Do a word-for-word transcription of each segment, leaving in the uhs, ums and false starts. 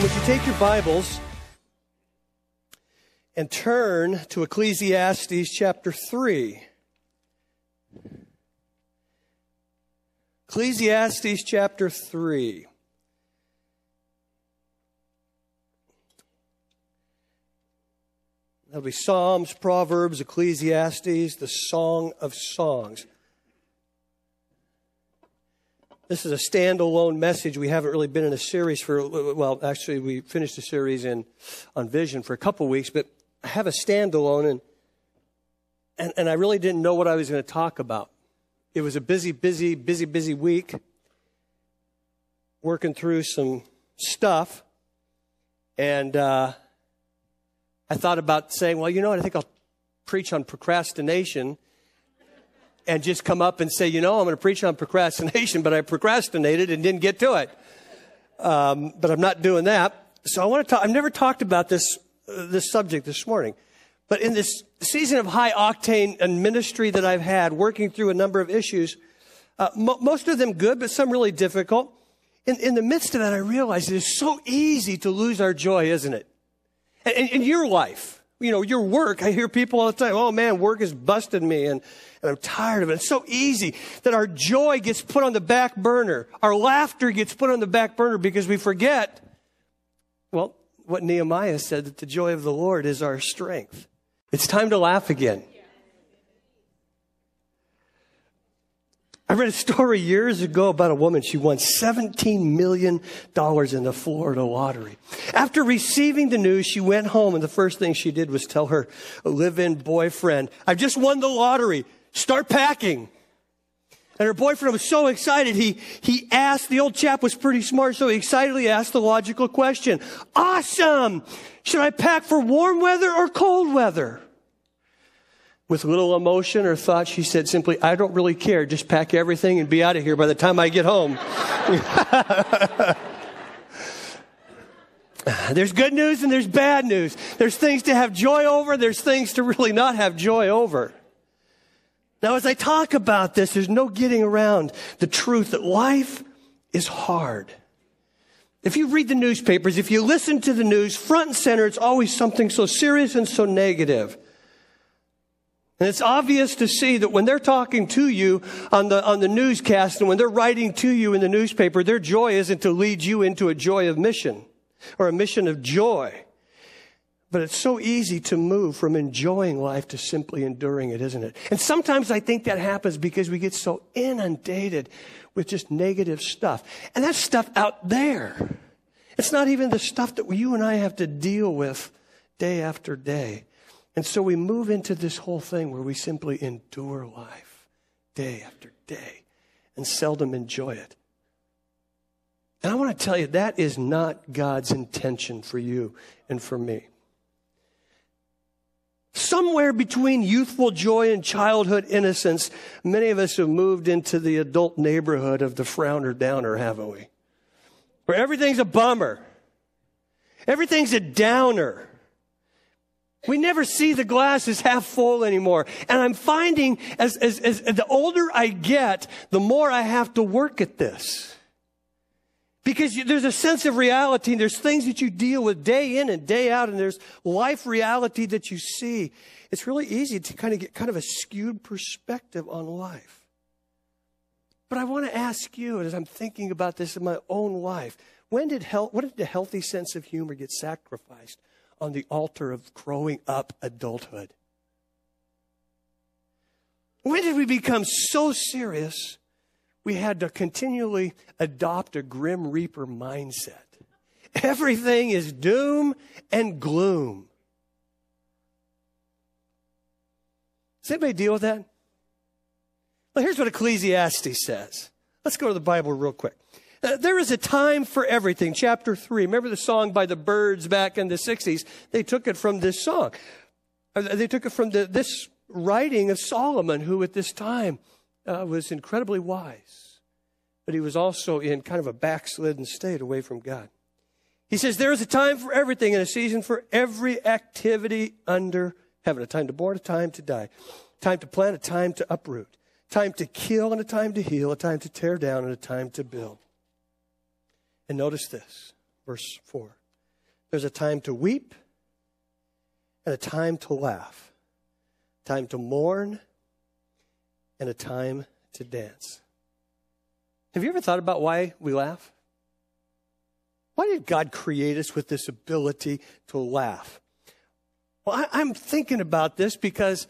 Would you take your Bibles and turn to Ecclesiastes chapter three? Ecclesiastes chapter three. That'll be Psalms, Proverbs, Ecclesiastes, the Song of Songs. This is a standalone message. We haven't really been in a series for, well, actually we finished a series in on vision for a couple weeks, but I have a standalone, and, and, and I really didn't know what I was going to talk about. It was a busy, busy, busy, busy week, working through some stuff, and uh I thought about saying, well, you know what, I think I'll preach on procrastination and just come up and say, you know, I'm going to preach on procrastination, but I procrastinated and didn't get to it. Um, but I'm not doing that. So I want to talk, I've never talked about this, uh, this subject this morning, but in this season of high octane and ministry that I've had, working through a number of issues, uh, mo- most of them good, but some really difficult. In, in the midst of that, I realized it is so easy to lose our joy, isn't it? And in your life, you know, your work, I hear people all the time, oh man, work has busted me and, and I'm tired of it. It's so easy that our joy gets put on the back burner. Our laughter gets put on the back burner because we forget, well, what Nehemiah said, that the joy of the Lord is our strength. It's time to laugh again. I read a story years ago about a woman. She won seventeen million dollars in the Florida lottery. After receiving the news, she went home, and the first thing she did was tell her live-in boyfriend, I've just won the lottery. Start packing. And her boyfriend was so excited, he he asked, the old chap was pretty smart, so he excitedly asked the logical question, awesome! Should I pack for warm weather or cold weather? With little emotion or thought, she said simply, I don't really care. Just pack everything and be out of here by the time I get home. There's good news and there's bad news. There's things to have joy over. There's things to really not have joy over. Now, as I talk about this, there's no getting around the truth that life is hard. If you read the newspapers, if you listen to the news, front and center, it's always something so serious and so negative. And it's obvious to see that when they're talking to you on the on the newscast and when they're writing to you in the newspaper, their joy isn't to lead you into a joy of mission or a mission of joy. But it's so easy to move from enjoying life to simply enduring it, isn't it? And sometimes I think that happens because we get so inundated with just negative stuff. And that's stuff out there. It's not even the stuff that you and I have to deal with day after day. And so we move into this whole thing where we simply endure life day after day and seldom enjoy it. And I want to tell you, that is not God's intention for you and for me. Somewhere between youthful joy and childhood innocence, many of us have moved into the adult neighborhood of the frowner downer, haven't we? Where everything's a bummer. Everything's a downer. We never see the glass as half full anymore. And I'm finding as, as, as the older I get, the more I have to work at this. Because you, there's a sense of reality, and there's things that you deal with day in and day out, and there's life reality that you see. It's really easy to kind of get kind of a skewed perspective on life. But I want to ask you, as I'm thinking about this in my own life, when did health, when did the healthy sense of humor get sacrificed on the altar of growing up adulthood? When did we become so serious we had to continually adopt a grim reaper mindset? Everything is doom and gloom. Does anybody deal with that? Well, here's what Ecclesiastes says. Let's go to the Bible real quick. Uh, there is a time for everything. Chapter three. Remember the song by the Birds back in the sixties? They took it from this song. They took it from the, this writing of Solomon, who at this time uh, was incredibly wise. But he was also in kind of a backslidden state away from God. He says, there is a time for everything and a season for every activity under heaven. A time to born, a time to die. A time to plant, a time to uproot. A time to kill and a time to heal. A time to tear down and a time to build. And notice this, verse four. There's a time to weep and a time to laugh, a time to mourn and a time to dance. Have you ever thought about why we laugh? Why did God create us with this ability to laugh? Well, I, I'm thinking about this because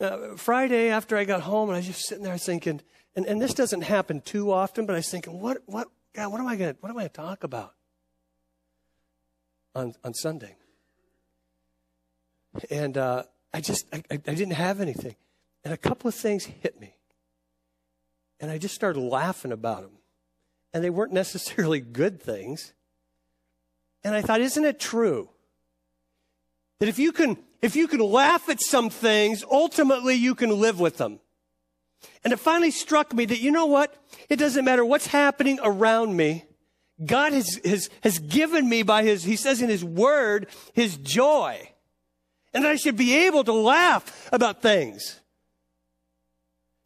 uh, Friday after I got home, and I was just sitting there thinking, and, and this doesn't happen too often, but I was thinking, what, what, God, what am I going to, what am I going to talk about on on Sunday? And uh, I just, I, I didn't have anything, and a couple of things hit me, and I just started laughing about them, and they weren't necessarily good things. And I thought, isn't it true that if you can, if you can laugh at some things, ultimately you can live with them? And it finally struck me that, you know what? It doesn't matter what's happening around me. God has, has, has given me by his, he says in his word, his joy. And I should be able to laugh about things.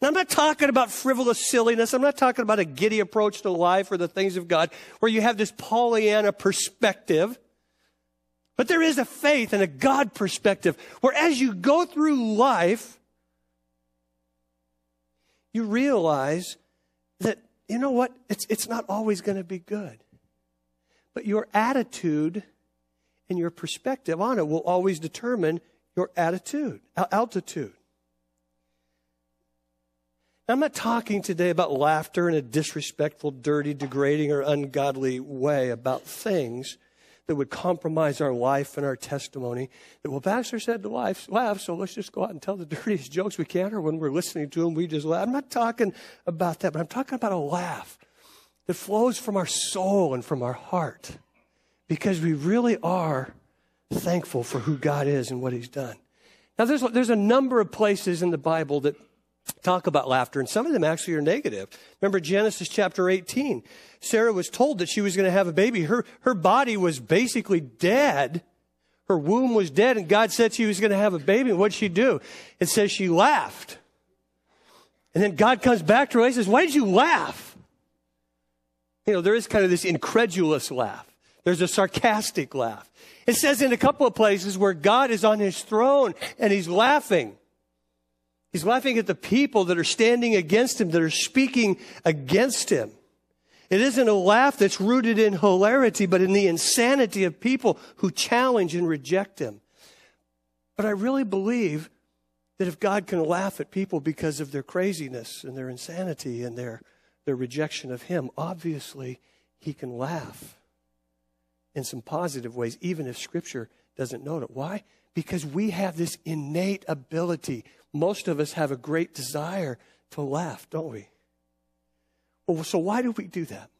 Now, I'm not talking about frivolous silliness. I'm not talking about a giddy approach to life or the things of God where you have this Pollyanna perspective. But there is a faith and a God perspective where as you go through life, you realize that, you know what, it's, it's not always going to be good. But your attitude and your perspective on it will always determine your attitude, altitude. I'm not talking today about laughter in a disrespectful, dirty, degrading, or ungodly way about things that would compromise our life and our testimony. That, well, Pastor said to laugh, laugh, so let's just go out and tell the dirtiest jokes we can, or when we're listening to them, we just laugh. I'm not talking about that, but I'm talking about a laugh that flows from our soul and from our heart because we really are thankful for who God is and what he's done. Now, there's, there's a number of places in the Bible that talk about laughter, and some of them actually are negative. Remember Genesis chapter eighteen. Sarah was told that she was going to have a baby. Her, her body was basically dead. Her womb was dead, and God said she was going to have a baby. What'd she do? It says she laughed. And then God comes back to her and says, why did you laugh? You know, there is kind of this incredulous laugh. There's a sarcastic laugh. It says in a couple of places where God is on his throne and he's laughing. He's laughing at the people that are standing against him, that are speaking against him. It isn't a laugh that's rooted in hilarity, but in the insanity of people who challenge and reject him. But I really believe that if God can laugh at people because of their craziness and their insanity and their, their rejection of him, obviously he can laugh in some positive ways, even if Scripture doesn't note it. Why? Because we have this innate ability. Most of us have a great desire to laugh, don't we? Well, so why do we do that?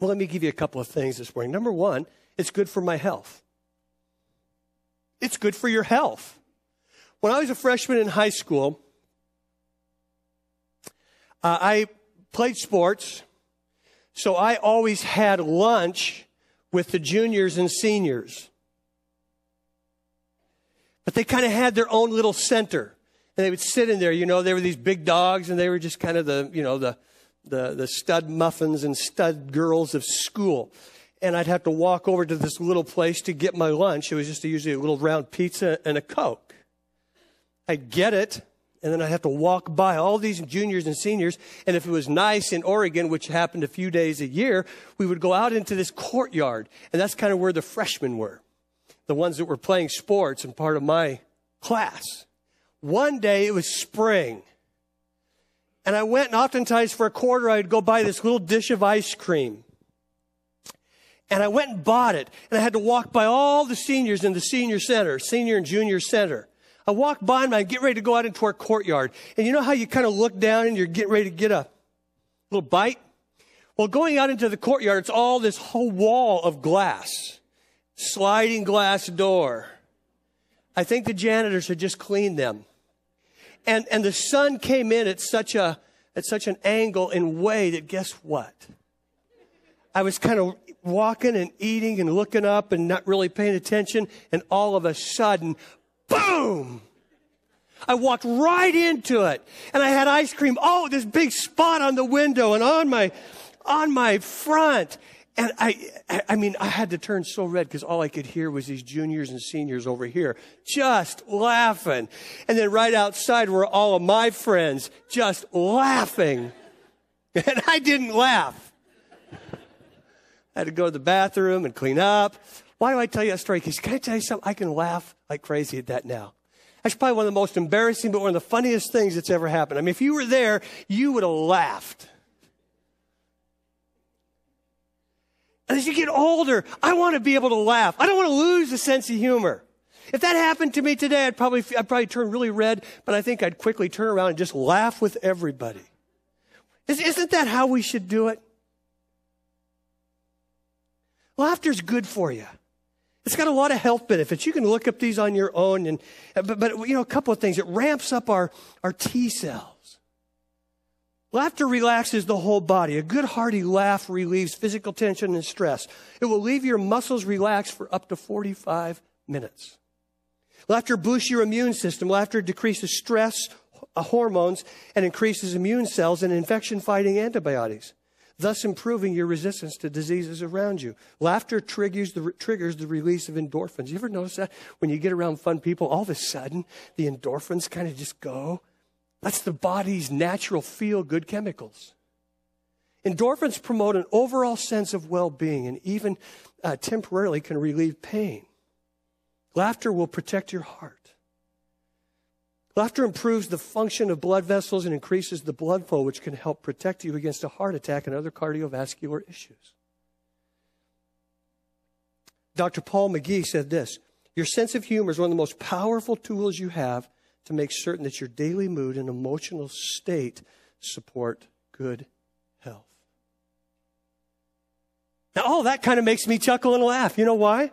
Well, let me give you a couple of things this morning. Number one, it's good for my health. It's good for your health. When I was a freshman in high school, uh, I played sports, so I always had lunch with the juniors and seniors. But they kind of had their own little center. And they would sit in there, you know, they were these big dogs, and they were just kind of the, you know, the, the, the stud muffins and stud girls of school. And I'd have to walk over to this little place to get my lunch. It was just usually a little round pizza and a Coke. I'd get it, and then I'd have to walk by all these juniors and seniors. And if it was nice in Oregon, which happened a few days a year, we would go out into this courtyard. And that's kind of where the freshmen were, the ones that were playing sports and part of my class. One day, it was spring, and I went, and oftentimes for a quarter, I'd go buy this little dish of ice cream. And I went and bought it, and I had to walk by all the seniors in the senior center, senior and junior center. I walked by, and I'd get ready to go out into our courtyard. And you know how you kind of look down, and you're getting ready to get a little bite? Well, going out into the courtyard, it's all this whole wall of glass, sliding glass door. I think the janitors had just cleaned them. And, and the sun came in at such a, at such an angle and way that guess what? I was kind of walking and eating and looking up and not really paying attention. And all of a sudden, boom! I walked right into it. And I had ice cream. Oh, this big spot on the window and on my, on my front. And I, I mean, I had to turn so red because all I could hear was these juniors and seniors over here just laughing. And then right outside were all of my friends just laughing. And I didn't laugh. I had to go to the bathroom and clean up. Why do I tell you that story? Because can I tell you something? I can laugh like crazy at that now. That's probably one of the most embarrassing, but one of the funniest things that's ever happened. I mean, if you were there, you would have laughed. And as you get older, I want to be able to laugh. I don't want to lose the sense of humor. If that happened to me today, I'd probably, I'd probably turn really red, but I think I'd quickly turn around and just laugh with everybody. Isn't that how we should do it? Laughter's good for you. It's got a lot of health benefits. You can look up these on your own. And, but, but, you know, a couple of things. It ramps up our, our T cells. Laughter relaxes the whole body. A good hearty laugh relieves physical tension and stress. It will leave your muscles relaxed for up to forty-five minutes. Laughter boosts your immune system. Laughter decreases stress hormones and increases immune cells and infection-fighting antibiotics, thus improving your resistance to diseases around you. Laughter triggers the, triggers the release of endorphins. You ever notice that? When you get around fun people, all of a sudden, the endorphins kind of just go. That's the body's natural feel-good chemicals. Endorphins promote an overall sense of well-being and even uh, temporarily can relieve pain. Laughter will protect your heart. Laughter improves the function of blood vessels and increases the blood flow, which can help protect you against a heart attack and other cardiovascular issues. Doctor Paul McGee said this, "Your sense of humor is one of the most powerful tools you have to make certain that your daily mood and emotional state support good health." Now, all that kind of makes me chuckle and laugh. You know why?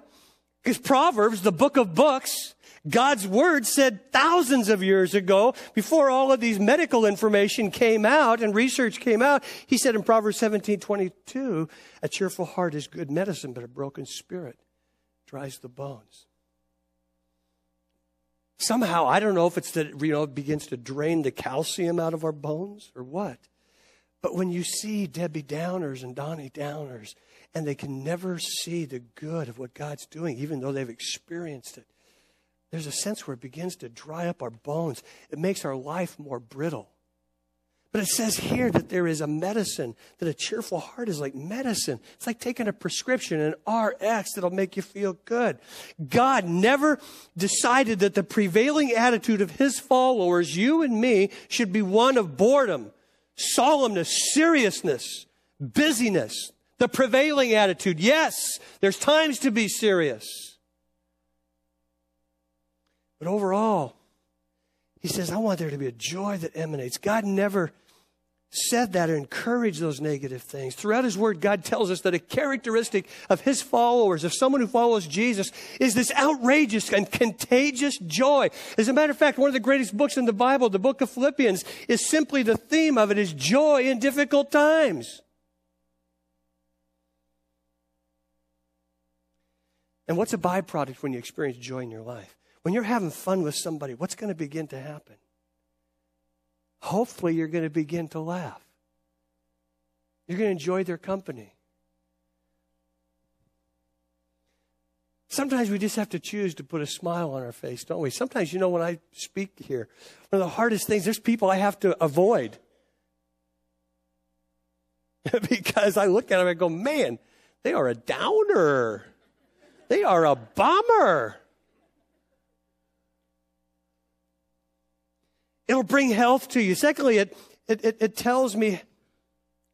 Because Proverbs, the book of books, God's word said thousands of years ago, before all of these medical information came out and research came out, he said in Proverbs seventeen twenty-two, "A cheerful heart is good medicine, but a broken spirit dries the bones." Somehow, I don't know if it's that, you know, it begins to drain the calcium out of our bones or what. But when you see Debbie Downers and Donnie Downers, and they can never see the good of what God's doing, even though they've experienced it, there's a sense where it begins to dry up our bones. It makes our life more brittle. But it says here that there is a medicine, that a cheerful heart is like medicine. It's like taking a prescription, an R X that'll make you feel good. God never decided that the prevailing attitude of his followers, you and me, should be one of boredom, solemnness, seriousness, busyness. The prevailing attitude. Yes, there's times to be serious. But overall, he says, I want there to be a joy that emanates. God never said that or encouraged those negative things. Throughout his word, God tells us that a characteristic of his followers, of someone who follows Jesus, is this outrageous and contagious joy. As a matter of fact, one of the greatest books in the Bible, the book of Philippians, is simply the theme of it is joy in difficult times. And what's a byproduct when you experience joy in your life? When you're having fun with somebody, what's going to begin to happen? Hopefully, you're going to begin to laugh. You're going to enjoy their company. Sometimes we just have to choose to put a smile on our face, don't we? Sometimes, you know, when I speak here, one of the hardest things, there's people I have to avoid. Because I look at them and go, man, they are a downer. They are a bummer. It'll bring health to you. Secondly, it, it, it tells me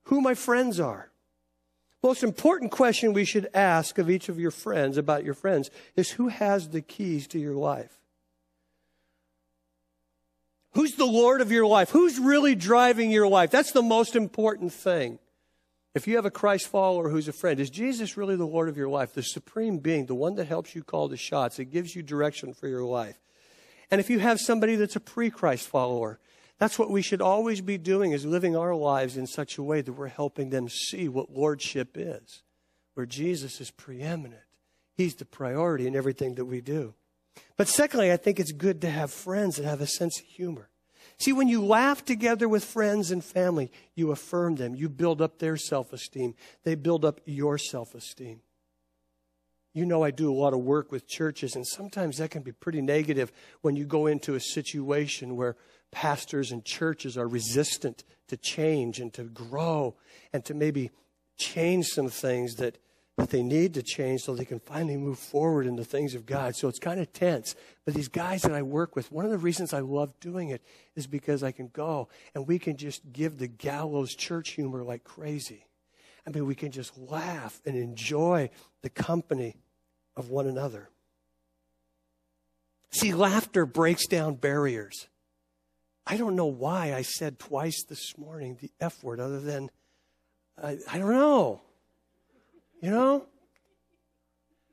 who my friends are. Most important question we should ask of each of your friends, about your friends, is who has the keys to your life? Who's the Lord of your life? Who's really driving your life? That's the most important thing. If you have a Christ follower who's a friend, is Jesus really the Lord of your life, the supreme being, the one that helps you call the shots, that gives you direction for your life? And if you have somebody that's a pre-Christ follower, that's what we should always be doing, is living our lives in such a way that we're helping them see what lordship is, where Jesus is preeminent. He's the priority in everything that we do. But secondly, I think it's good to have friends that have a sense of humor. See, when you laugh together with friends and family, you affirm them. You build up their self-esteem. They build up your self-esteem. You know, I do a lot of work with churches, and sometimes that can be pretty negative when you go into a situation where pastors and churches are resistant to change and to grow and to maybe change some things that, that they need to change so they can finally move forward in the things of God. So it's kind of tense. But these guys that I work with, one of the reasons I love doing it is because I can go and we can just give the gallows church humor like crazy. I mean, we can just laugh and enjoy the company of one another. See, laughter breaks down barriers. I don't know why I said twice this morning the F word other than, uh, I don't know, you know?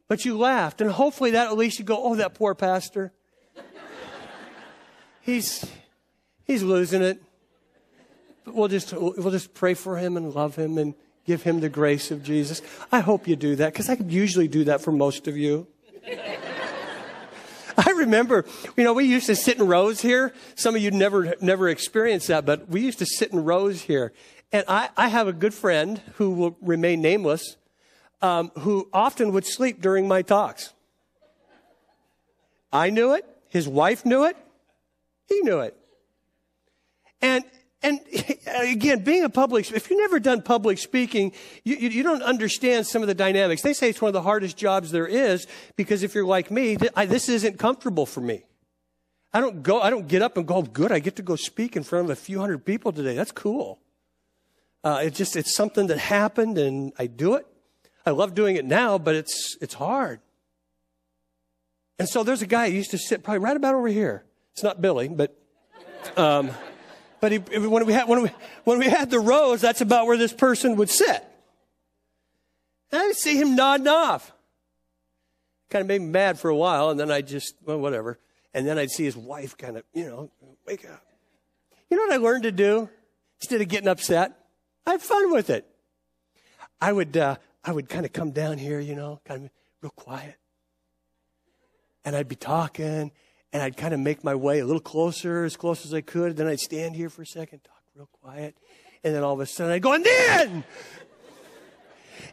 But you laughed, and hopefully that at least you go, oh, that poor pastor. he's, he's losing it. But we'll just, we'll just pray for him and love him and give him the grace of Jesus. I hope you do that, because I could usually do that for most of you. I remember, you know, we used to sit in rows here. Some of you never never experienced that, but we used to sit in rows here. And I, I have a good friend who will remain nameless, um, who often would sleep during my talks. I knew it. His wife knew it. He knew it. And... And again, being a public, if you've never done public speaking, you, you, you don't understand some of the dynamics. They say it's one of the hardest jobs there is, because if you're like me, th- I, this isn't comfortable for me. I don't go, I don't get up and go, good, I get to go speak in front of a few hundred people today. That's cool. Uh, it just, it's something that happened and I do it. I love doing it now, but it's, it's hard. And so there's a guy who used to sit probably right about over here. It's not Billy, but, um, But he, when, we had, when, we, when we had the rows, that's about where this person would sit. And I would see him nodding off. Kind of made me mad for a while, and then I just, well, whatever. And then I'd see his wife kind of, you know, wake up. You know what I learned to do? Instead of getting upset, I had fun with it. I would, uh, I would kind of come down here, you know, kind of real quiet. And I'd be talking. And I'd kind of make my way a little closer, as close as I could. Then I'd stand here for a second, talk real quiet. And then all of a sudden I'd go, and then!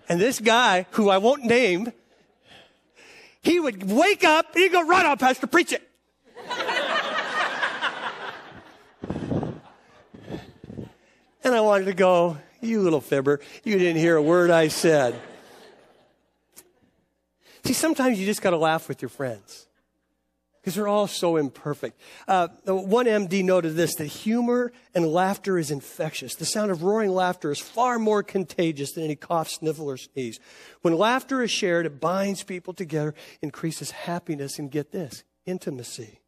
And this guy, who I won't name, he would wake up and he'd go, right on, Pastor, preach it. And I wanted to go, you little fibber, you didn't hear a word I said. See, sometimes you just got to laugh with your friends, because they're all so imperfect. Uh, one M D noted this, that humor and laughter is infectious. The sound of roaring laughter is far more contagious than any cough, sniffle, or sneeze. When laughter is shared, it binds people together, increases happiness, and get this, intimacy.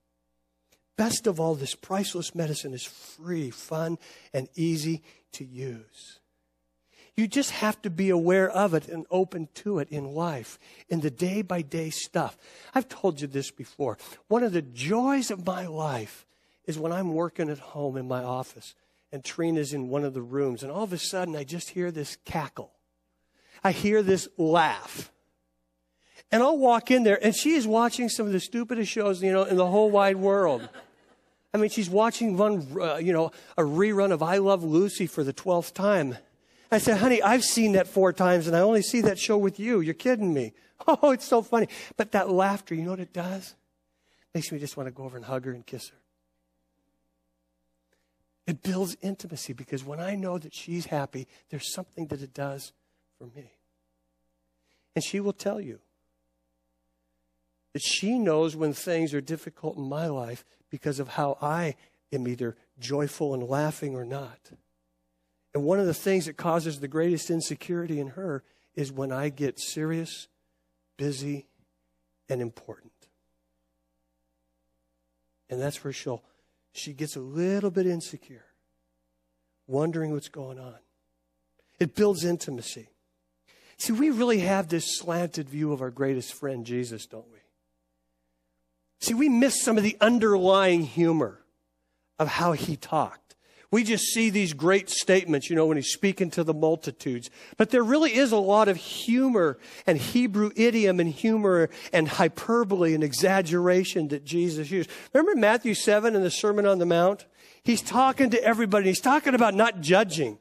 Best of all, this priceless medicine is free, fun, and easy to use. You just have to be aware of it and open to it in life, in the day-by-day stuff. I've told you this before. One of the joys of my life is when I'm working at home in my office and Trina's in one of the rooms, and all of a sudden I just hear this cackle. I hear this laugh. And I'll walk in there, and she is watching some of the stupidest shows, you know, in the whole wide world. I mean, she's watching one, uh, you know, a rerun of I Love Lucy for the twelfth time. I said, honey, I've seen that four times, and I only see that show with you. You're kidding me. Oh, it's so funny. But that laughter, you know what it does? Makes me just want to go over and hug her and kiss her. It builds intimacy, because when I know that she's happy, there's something that it does for me. And she will tell you that she knows when things are difficult in my life because of how I am either joyful and laughing or not. And one of the things that causes the greatest insecurity in her is when I get serious, busy, and important. And that's where she'll, she gets a little bit insecure, wondering what's going on. It builds intimacy. See, we really have this slanted view of our greatest friend, Jesus, don't we? See, we miss some of the underlying humor of how he talked. We just see these great statements, you know, when he's speaking to the multitudes. But there really is a lot of humor and Hebrew idiom and humor and hyperbole and exaggeration that Jesus used. Remember Matthew seven and the Sermon on the Mount? He's talking to everybody. He's talking about not judging.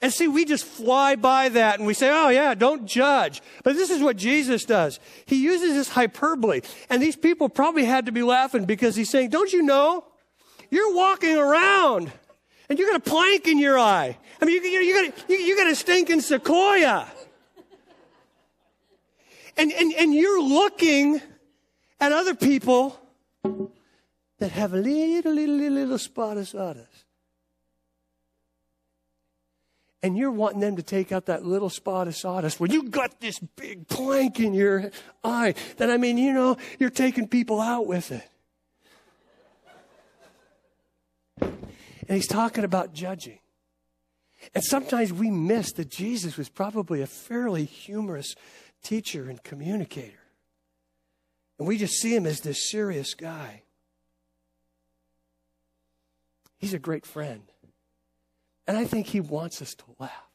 And see, we just fly by that and we say, oh yeah, don't judge. But this is what Jesus does. He uses this hyperbole. And these people probably had to be laughing because he's saying, don't you know? You're walking around and you got a plank in your eye. I mean, you, you, you, got, a, you, you got a stinking sequoia. And, and, and you're looking at other people that have a little, little, little, little spot of sawdust. And you're wanting them to take out that little spot of sawdust when you got this big plank in your eye. That, I mean, you know, you're taking people out with it. And he's talking about judging. And sometimes we miss that Jesus was probably a fairly humorous teacher and communicator. And we just see him as this serious guy. He's a great friend. And I think he wants us to laugh.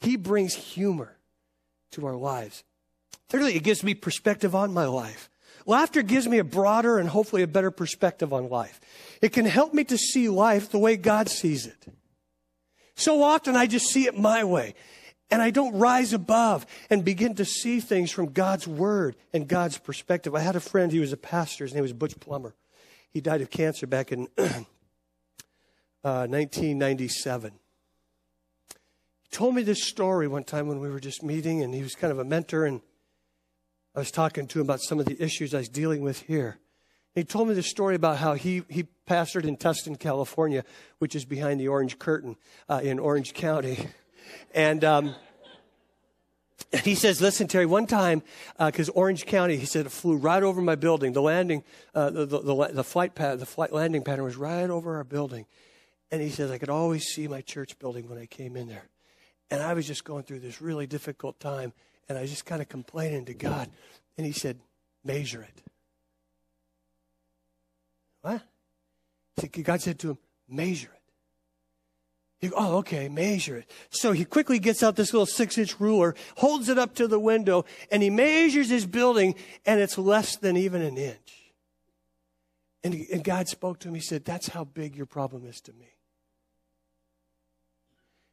He brings humor to our lives. Thirdly, it gives me perspective on my life. Laughter gives me a broader and hopefully a better perspective on life. It can help me to see life the way God sees it. So often I just see it my way, and I don't rise above and begin to see things from God's word and God's perspective. I had a friend, he was a pastor, his name was Butch Plummer. He died of cancer back in Uh, nineteen ninety-seven. He told me this story one time when we were just meeting, and he was kind of a mentor, and I was talking to him about some of the issues I was dealing with here. And he told me this story about how he, he pastored in Tustin, California, which is behind the Orange Curtain uh, in Orange County. And um, he says, listen, Terry, one time, because uh, Orange County, he said, it flew right over my building. The landing, uh, the, the, the, the, flight pad, the flight landing pattern was right over our building. And he says, I could always see my church building when I came in there. And I was just going through this really difficult time. And I was just kind of complaining to God. And he said, measure it. What? God said to him, measure it. He goes, oh, okay, measure it. So he quickly gets out this little six-inch ruler, holds it up to the window, and he measures his building, and it's less than even an inch. And, he, and God spoke to him. He said, that's how big your problem is to me.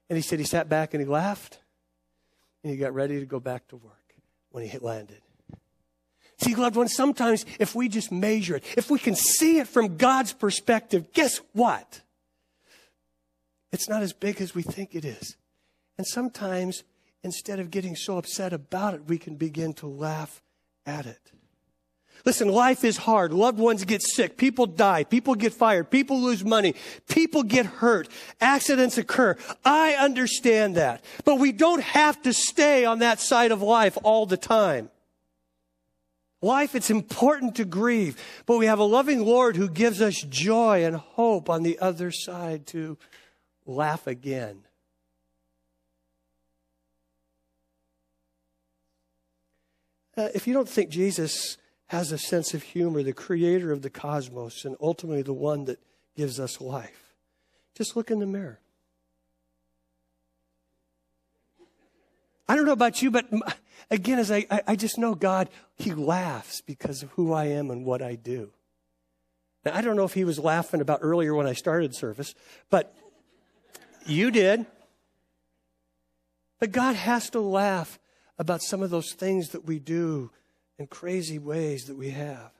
And he said, he sat back and he laughed, and he got ready to go back to work when he landed. See, loved ones, sometimes if we just measure it, if we can see it from God's perspective, guess what? It's not as big as we think it is. And sometimes, instead of getting so upset about it, we can begin to laugh at it. Listen, life is hard. Loved ones get sick. People die. People get fired. People lose money. People get hurt. Accidents occur. I understand that. But we don't have to stay on that side of life all the time. Life, it's important to grieve, but we have a loving Lord who gives us joy and hope on the other side to laugh again. Uh, if you don't think Jesus has a sense of humor, the creator of the cosmos, and ultimately the one that gives us life, just look in the mirror. I don't know about you, but again, as I, I just know God, he laughs because of who I am and what I do. Now, I don't know if he was laughing about earlier when I started service, but you did. But God has to laugh about some of those things that we do and crazy ways that we have.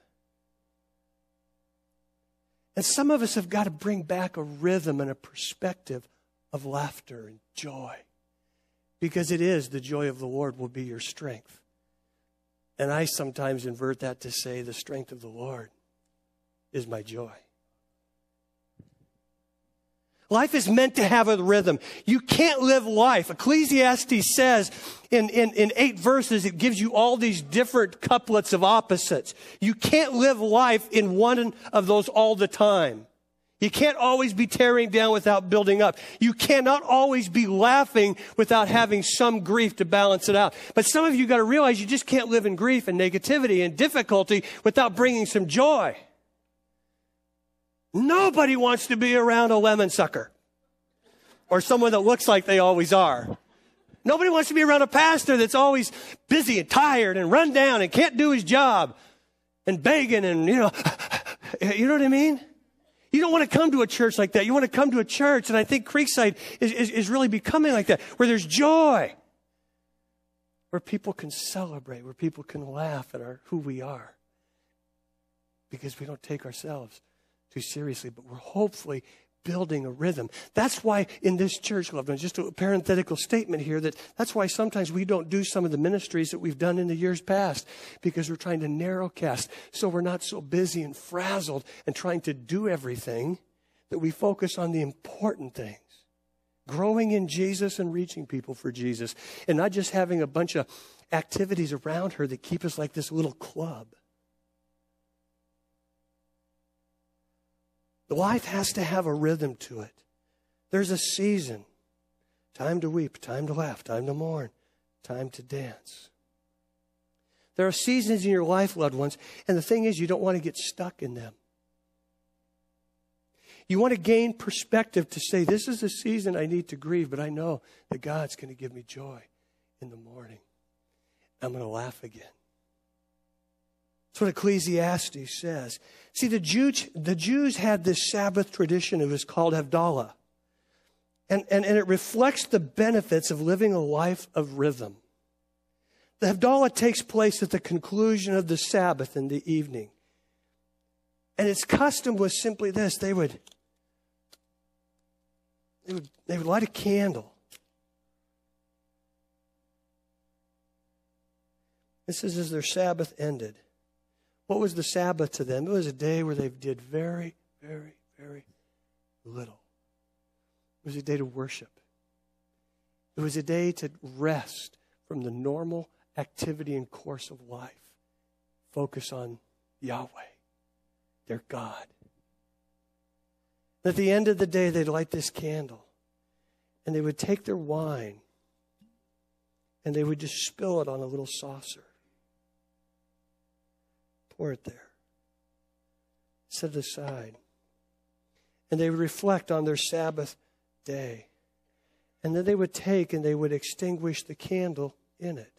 And some of us have got to bring back a rhythm and a perspective of laughter and joy, because it is the joy of the Lord will be your strength. And I sometimes invert that to say the strength of the Lord is my joy. Life is meant to have a rhythm. You can't live life. Ecclesiastes says in, in, in eight verses, it gives you all these different couplets of opposites. You can't live life in one of those all the time. You can't always be tearing down without building up. You cannot always be laughing without having some grief to balance it out. But some of you got to realize you just can't live in grief and negativity and difficulty without bringing some joy. Nobody wants to be around a lemon sucker or someone that looks like they always are. Nobody wants to be around a pastor that's always busy and tired and run down and can't do his job and begging and, you know, you know what I mean? You don't want to come to a church like that. You want to come to a church, and I think Creekside is, is, is really becoming like that, where there's joy, where people can celebrate, where people can laugh at our, who we are, because we don't take ourselves too seriously, but we're hopefully building a rhythm. That's why in this church, loved ones, just a parenthetical statement here, that that's why sometimes we don't do some of the ministries that we've done in the years past, because we're trying to narrow cast so we're not so busy and frazzled and trying to do everything that we focus on the important things. Growing in Jesus and reaching people for Jesus, and not just having a bunch of activities around her that keep us like this little club. Life has to have a rhythm to it. There's a season. Time to weep, time to laugh, time to mourn, time to dance. There are seasons in your life, loved ones, and the thing is, you don't want to get stuck in them. You want to gain perspective to say, this is a season I need to grieve, but I know that God's going to give me joy in the morning. I'm going to laugh again. That's what Ecclesiastes says. See, the Jews, the Jews had this Sabbath tradition. It was called Havdalah. And, and, and it reflects the benefits of living a life of rhythm. The Havdalah takes place at the conclusion of the Sabbath in the evening. And its custom was simply this. They would, they would, they would light a candle. This is as their Sabbath ended. What was the Sabbath to them? It was a day where they did very, very, very little. It was a day to worship. It was a day to rest from the normal activity and course of life. Focus on Yahweh, their God. At the end of the day, they'd light this candle, and they would take their wine, and they would just spill it on a little saucer. Pour it there. Set it aside. And they would reflect on their Sabbath day. And then they would take and they would extinguish the candle in it.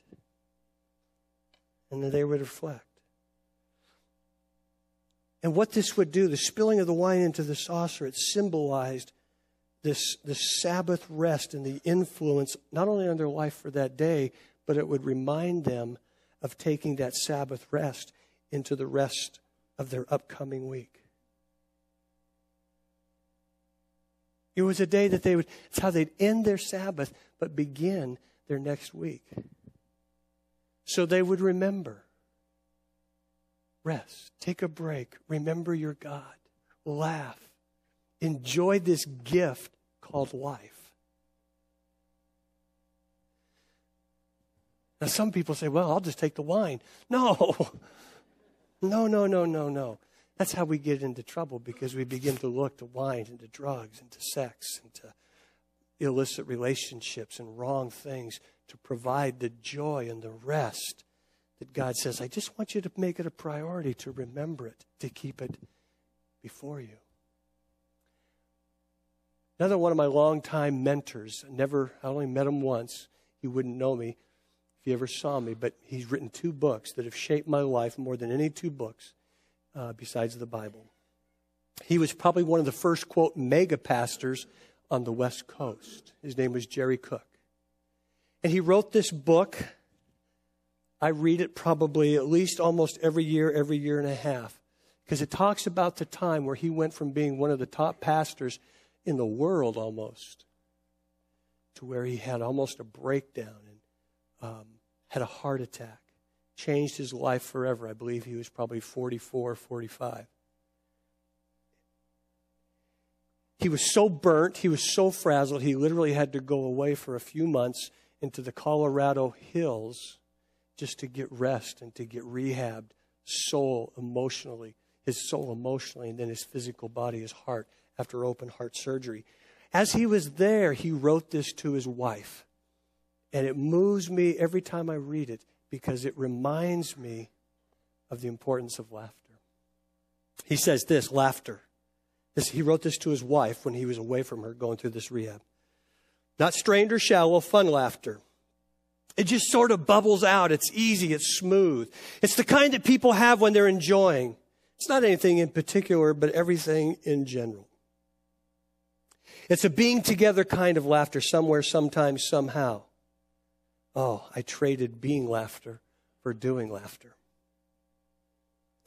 And then they would reflect. And what this would do, the spilling of the wine into the saucer, it symbolized this, this Sabbath rest and the influence, not only on their life for that day, but it would remind them of taking that Sabbath rest into the rest of their upcoming week. It was a day that they would, it's how they'd end their Sabbath, but begin their next week. So they would remember. Rest. Take a break. Remember your God. Laugh. Enjoy this gift called life. Now some people say, well, I'll just take the wine. No. No, no, no, no, no. That's how we get into trouble, because we begin to look to wine and to drugs and to sex and to illicit relationships and wrong things to provide the joy and the rest that God says, I just want you to make it a priority to remember it, to keep it before you. Another one of my longtime mentors, I never, I only met him once. He wouldn't know me if you ever saw me, but he's written two books that have shaped my life more than any two books uh, besides the Bible. He was probably one of the first, quote, mega pastors on the West Coast. His name was Jerry Cook. And he wrote this book. I read it probably at least almost every year, every year and a half, because it talks about the time where he went from being one of the top pastors in the world almost to where he had almost a breakdown. Um, had a heart attack, changed his life forever. I believe he was probably forty-four, forty-five. He was so burnt, he was so frazzled, he literally had to go away for a few months into the Colorado hills just to get rest and to get rehabbed soul emotionally, his soul emotionally, and then his physical body, his heart, after open heart surgery. As he was there, he wrote this to his wife. And it moves me every time I read it, because it reminds me of the importance of laughter. He says this, laughter. This, he wrote this to his wife when he was away from her going through this rehab. Not strained or shallow, fun laughter. It just sort of bubbles out. It's easy. It's smooth. It's the kind that people have when they're enjoying. It's not anything in particular, but everything in general. It's a being together kind of laughter, somewhere, sometimes, somehow. Oh, I traded being laughter for doing laughter.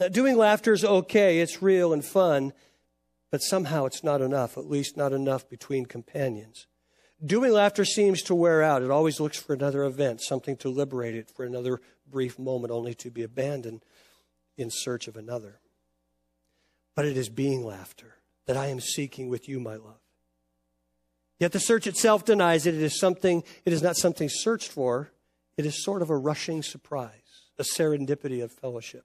Now, doing laughter is okay, it's real and fun, but somehow it's not enough, at least not enough between companions. Doing laughter seems to wear out. It always looks for another event, something to liberate it for another brief moment, only to be abandoned in search of another. But it is being laughter that I am seeking with you, my love. Yet the search itself denies it. It is something, it is not something searched for. It is sort of a rushing surprise, a serendipity of fellowship.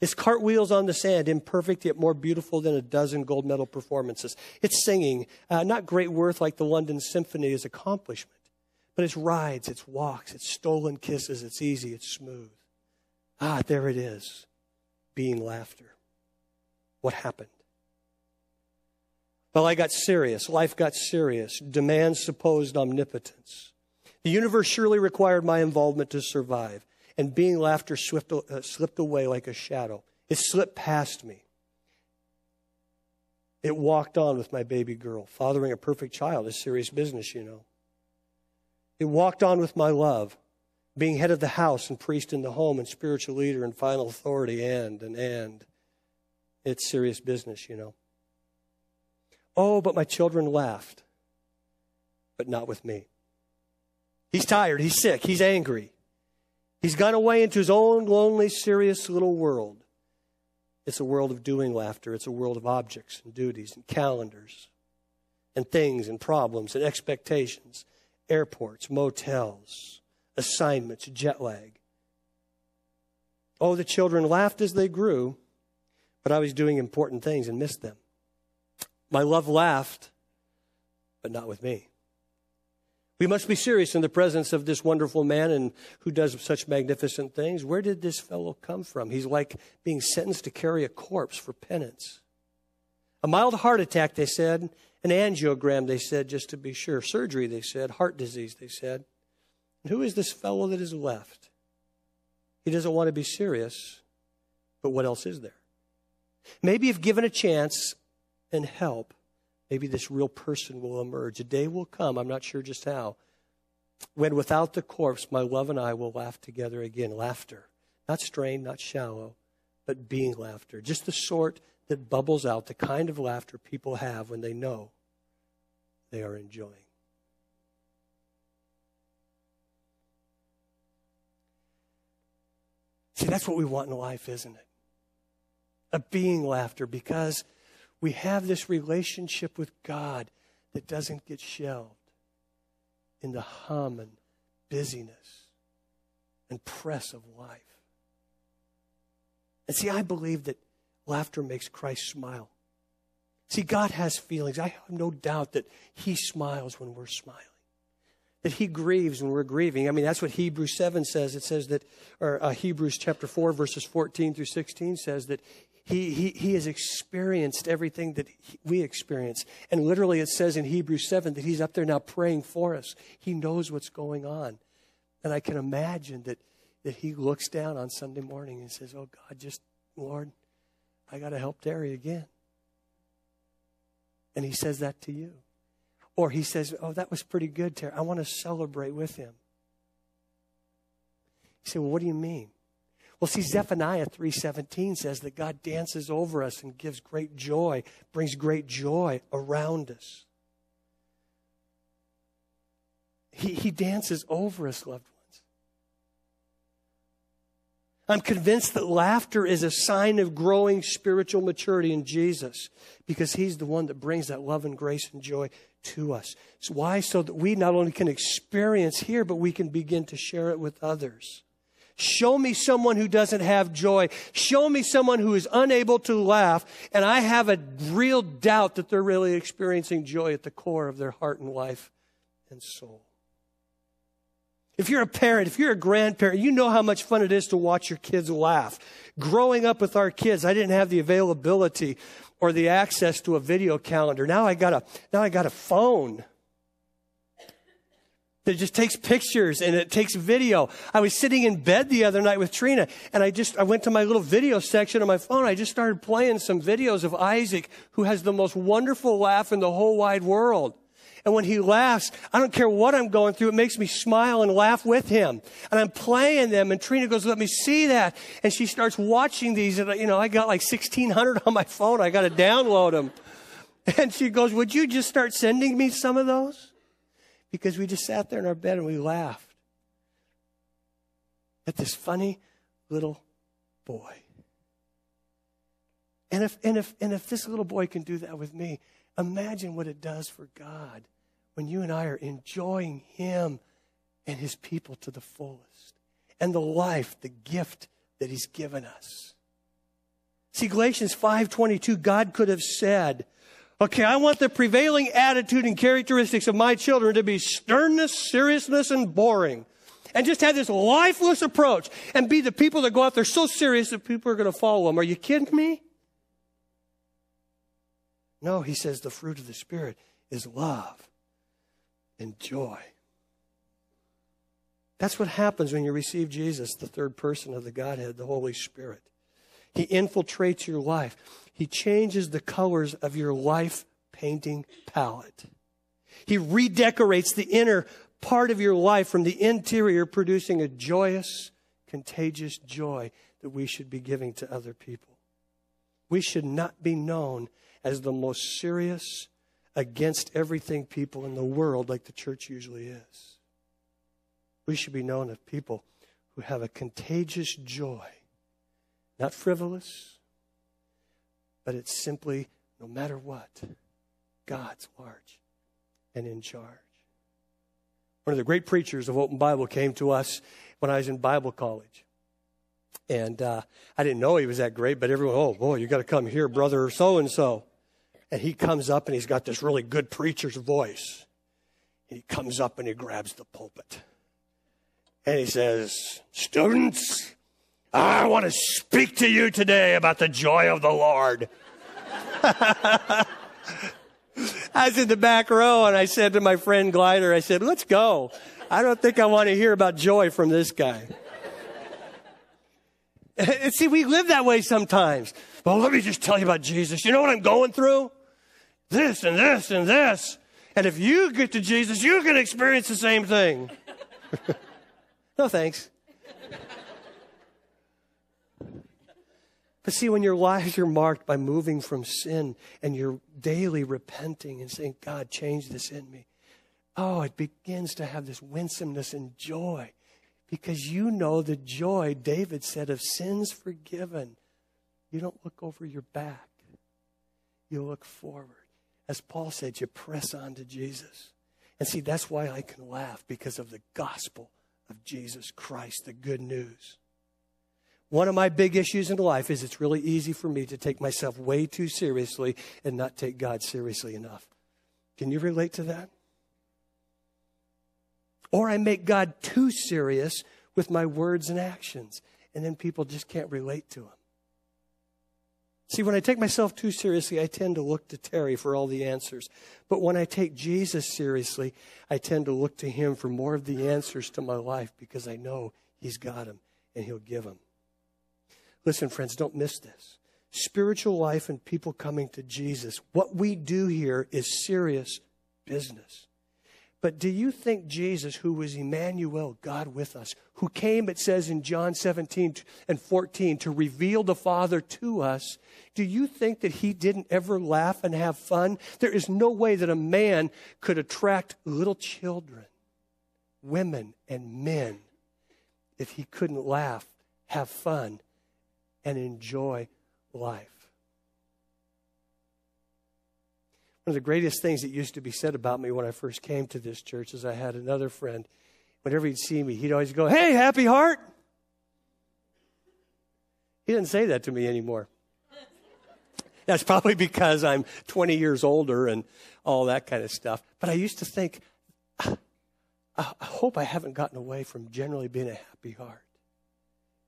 It's cartwheels on the sand, imperfect yet more beautiful than a dozen gold medal performances. It's singing, uh, not great worth like the London Symphony is accomplishment, but it's rides, it's walks, it's stolen kisses, it's easy, it's smooth. Ah, there it is, being laughter. What happened? Well, I got serious. Life got serious. Demands supposed omnipotence. The universe surely required my involvement to survive. And being laughter swift, uh, slipped away like a shadow. It slipped past me. It walked on with my baby girl. Fathering a perfect child is serious business, you know. It walked on with my love. Being head of the house and priest in the home and spiritual leader and final authority and, and, and. It's serious business, you know. Oh, but my children laughed. But not with me. He's tired. He's sick. He's angry. He's gone away into his own lonely, serious little world. It's a world of doing laughter. It's a world of objects and duties and calendars and things and problems and expectations, airports, motels, assignments, jet lag. Oh, the children laughed as they grew, but I was doing important things and missed them. My love laughed, but not with me. We must be serious in the presence of this wonderful man and who does such magnificent things. Where did this fellow come from? He's like being sentenced to carry a corpse for penance. A mild heart attack, they said. An angiogram, they said, just to be sure. Surgery, they said. Heart disease, they said. And who is this fellow that is left? He doesn't want to be serious, but what else is there? Maybe if given a chance and help, maybe this real person will emerge. A day will come, I'm not sure just how, when without the corpse, my love and I will laugh together again. Laughter, not strained, not shallow, but being laughter. Just the sort that bubbles out, the kind of laughter people have when they know they are enjoying. See, that's what we want in life, isn't it? A being laughter, because we have this relationship with God that doesn't get shelved in the hum and busyness and press of life. And see, I believe that laughter makes Christ smile. See, God has feelings. I have no doubt that he smiles when we're smiling, that he grieves when we're grieving. I mean, that's what Hebrews seven says. It says that, or uh, Hebrews chapter four, verses fourteen through sixteen says that He, he, he has experienced everything that he, we experience. And literally it says in Hebrews seven that he's up there now praying for us. He knows what's going on. And I can imagine that, that he looks down on Sunday morning and says, oh, God, just, Lord, I got to help Terry again. And he says that to you. Or he says, oh, that was pretty good, Terry. I want to celebrate with him. You say, well, what do you mean? Well, see, Zephaniah three seventeen says that God dances over us and gives great joy, brings great joy around us. He, he dances over us, loved ones. I'm convinced that laughter is a sign of growing spiritual maturity in Jesus, because he's the one that brings that love and grace and joy to us. So why? So that we not only can experience here, but we can begin to share it with others. Show me someone who doesn't have joy. Show me someone who is unable to laugh. And I have a real doubt that they're really experiencing joy at the core of their heart and life and soul. If you're a parent, if you're a grandparent, you know how much fun it is to watch your kids laugh. Growing up with our kids, I didn't have the availability or the access to a video calendar. Now I got a, now I got a phone. that just takes pictures and it takes video. I was sitting in bed the other night with Trina, and I just I went to my little video section on my phone. I just started playing some videos of Isaac, who has the most wonderful laugh in the whole wide world. And when he laughs, I don't care what I'm going through, it makes me smile and laugh with him. And I'm playing them, and Trina goes, let me see that. And she starts watching these, and you know, I got like sixteen hundred on my phone. I got to download them. And she goes, would you just start sending me some of those? Because we just sat there in our bed and we laughed at this funny little boy. And if, and if, and if this little boy can do that with me, imagine what it does for God when you and I are enjoying him and his people to the fullest, and the life, the gift that he's given us. See, Galatians five twenty-two, God could have said, okay, I want the prevailing attitude and characteristics of my children to be sternness, seriousness, and boring. And just have this lifeless approach and be the people that go out there so serious that people are going to follow them. Are you kidding me? No, he says the fruit of the Spirit is love and joy. That's what happens when you receive Jesus, the third person of the Godhead, the Holy Spirit. He infiltrates your life. He changes the colors of your life painting palette. He redecorates the inner part of your life from the interior, producing a joyous, contagious joy that we should be giving to other people. We should not be known as the most serious, against everything people in the world like the church usually is. We should be known as people who have a contagious joy. Not frivolous, but it's simply, no matter what, God's large and in charge. One of the great preachers of Open Bible came to us when I was in Bible college. And uh, I didn't know he was that great, but everyone, oh, boy, you got to come here, brother so-and-so. And he comes up, and he's got this really good preacher's voice. And he comes up, and he grabs the pulpit. And he says, students, I want to speak to you today about the joy of the Lord. I was in the back row, and I said to my friend Glider, I said, let's go. I don't think I want to hear about joy from this guy. And see, we live that way sometimes. Well, let me just tell you about Jesus. You know what I'm going through? This and this and this. And if you get to Jesus, you can experience the same thing. No, thanks. But see, when your lives are marked by moving from sin and you're daily repenting and saying, God, change this in me. Oh, it begins to have this winsomeness and joy. Because you know the joy, David said, of sins forgiven. You don't look over your back. You look forward. As Paul said, you press on to Jesus. And see, that's why I can laugh, because of the gospel of Jesus Christ, the good news. One of my big issues in life is it's really easy for me to take myself way too seriously and not take God seriously enough. Can you relate to that? Or I make God too serious with my words and actions, and then people just can't relate to him. See, when I take myself too seriously, I tend to look to Terry for all the answers. But when I take Jesus seriously, I tend to look to him for more of the answers to my life, because I know he's got them and he'll give them. Listen, friends, don't miss this. Spiritual life and people coming to Jesus. What we do here is serious business. But do you think Jesus, who was Emmanuel, God with us, who came, it says in John seventeen and fourteen, to reveal the Father to us, do you think that he didn't ever laugh and have fun? There is no way that a man could attract little children, women, and men if he couldn't laugh, have fun, and enjoy life. One of the greatest things that used to be said about me when I first came to this church is I had another friend. Whenever he'd see me, he'd always go, hey, happy heart. He didn't say that to me anymore. That's probably because I'm twenty years older and all that kind of stuff. But I used to think, I hope I haven't gotten away from generally being a happy heart.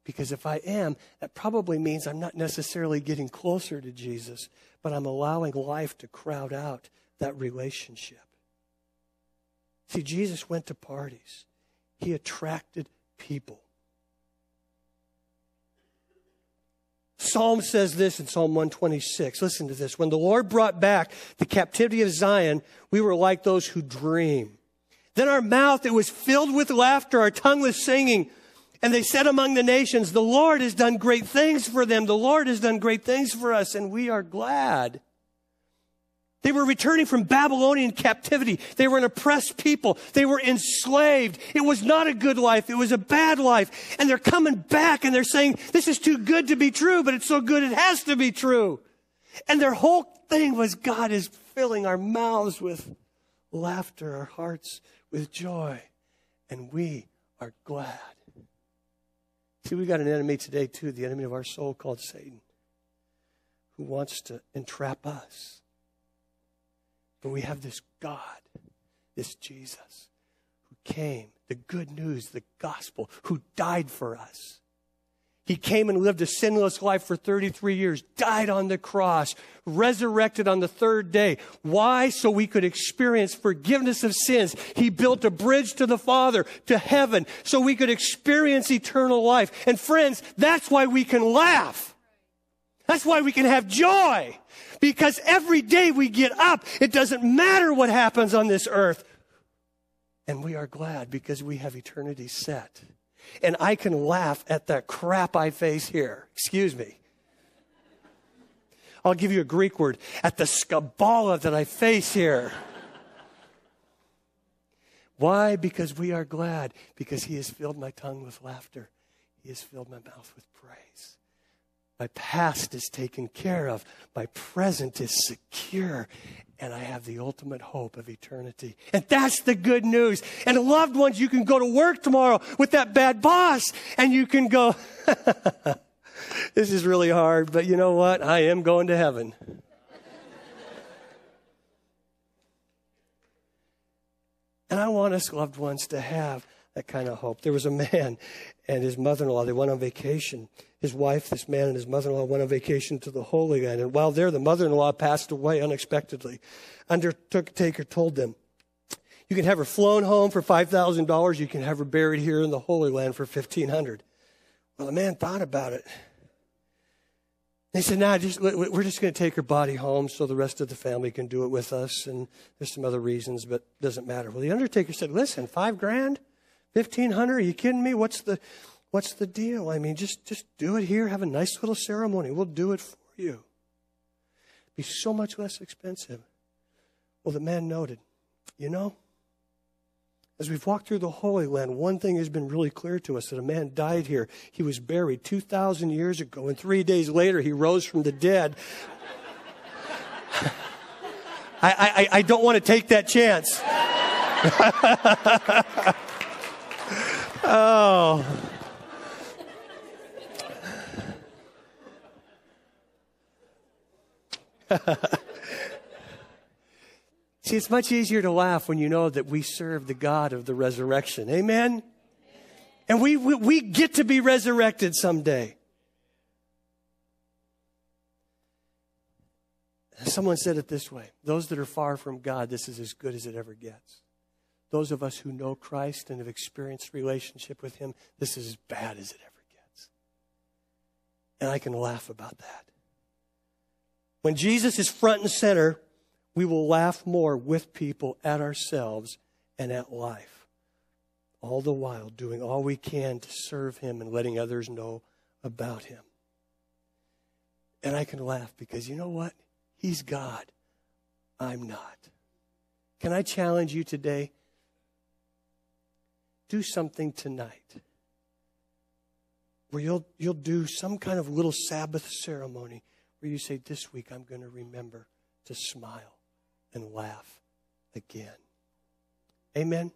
Because if I am, that probably means I'm not necessarily getting closer to Jesus, but I'm allowing life to crowd out that relationship. See, Jesus went to parties. He attracted people. Psalm says this in Psalm one twenty-six. Listen to this. When the Lord brought back the captivity of Zion, we were like those who dream. Then our mouth, it was filled with laughter, our tongue was singing. And they said among the nations, the Lord has done great things for them. The Lord has done great things for us, and we are glad. They were returning from Babylonian captivity. They were an oppressed people. They were enslaved. It was not a good life. It was a bad life. And they're coming back and they're saying, this is too good to be true, but it's so good it has to be true. And their whole thing was God is filling our mouths with laughter, our hearts with joy, and we are glad. See, we've got an enemy today too, the enemy of our soul called Satan, who wants to entrap us. But we have this God, this Jesus, who came, the good news, the gospel, who died for us. He came and lived a sinless life for thirty-three years, died on the cross, resurrected on the third day. Why? So we could experience forgiveness of sins. He built a bridge to the Father, to heaven, so we could experience eternal life. And friends, that's why we can laugh. That's why we can have joy, because every day we get up, it doesn't matter what happens on this earth. And we are glad because we have eternity set. And I can laugh at that crap I face here. Excuse me. I'll give you a Greek word, at the skabala that I face here. Why? Because we are glad, because he has filled my tongue with laughter. He has filled my mouth with praise. My past is taken care of. My present is secure. And I have the ultimate hope of eternity. And that's the good news. And loved ones, you can go to work tomorrow with that bad boss. And you can go, this is really hard, but you know what? I am going to heaven. And I want us, loved ones, to have that kind of hope. There was a man and his mother-in-law, they went on vacation. His wife, this man, and his mother-in-law went on vacation to the Holy Land. And while there, the mother-in-law passed away unexpectedly. Undertaker told them, you can have her flown home for five thousand dollars. You can have her buried here in the Holy Land for fifteen hundred dollars. Well, the man thought about it. They said, nah, just, we're just going to take her body home so the rest of the family can do it with us. And there's some other reasons, but it doesn't matter. Well, the undertaker said, listen, five grand? fifteen hundred dollars? Are you kidding me? What's the, what's the deal? I mean, just, just do it here. Have a nice little ceremony. We'll do it for you. Be so much less expensive. Well, the man noted, you know, as we've walked through the Holy Land, one thing has been really clear to us, that a man died here. He was buried two thousand years ago, and three days later, he rose from the dead. I, I, I don't want to take that chance. Oh. See, it's much easier to laugh when you know that we serve the God of the resurrection. Amen? Amen. And we, we we get to be resurrected someday. Someone said it this way. Those that are far from God, this is as good as it ever gets. Those of us who know Christ and have experienced relationship with him, this is as bad as it ever gets. And I can laugh about that. When Jesus is front and center, we will laugh more with people at ourselves and at life, all the while doing all we can to serve him and letting others know about him. And I can laugh because you know what? He's God. I'm not. Can I challenge you today? Do something tonight where you'll, you'll do some kind of little Sabbath ceremony where you say, this week I'm going to remember to smile and laugh again. Amen.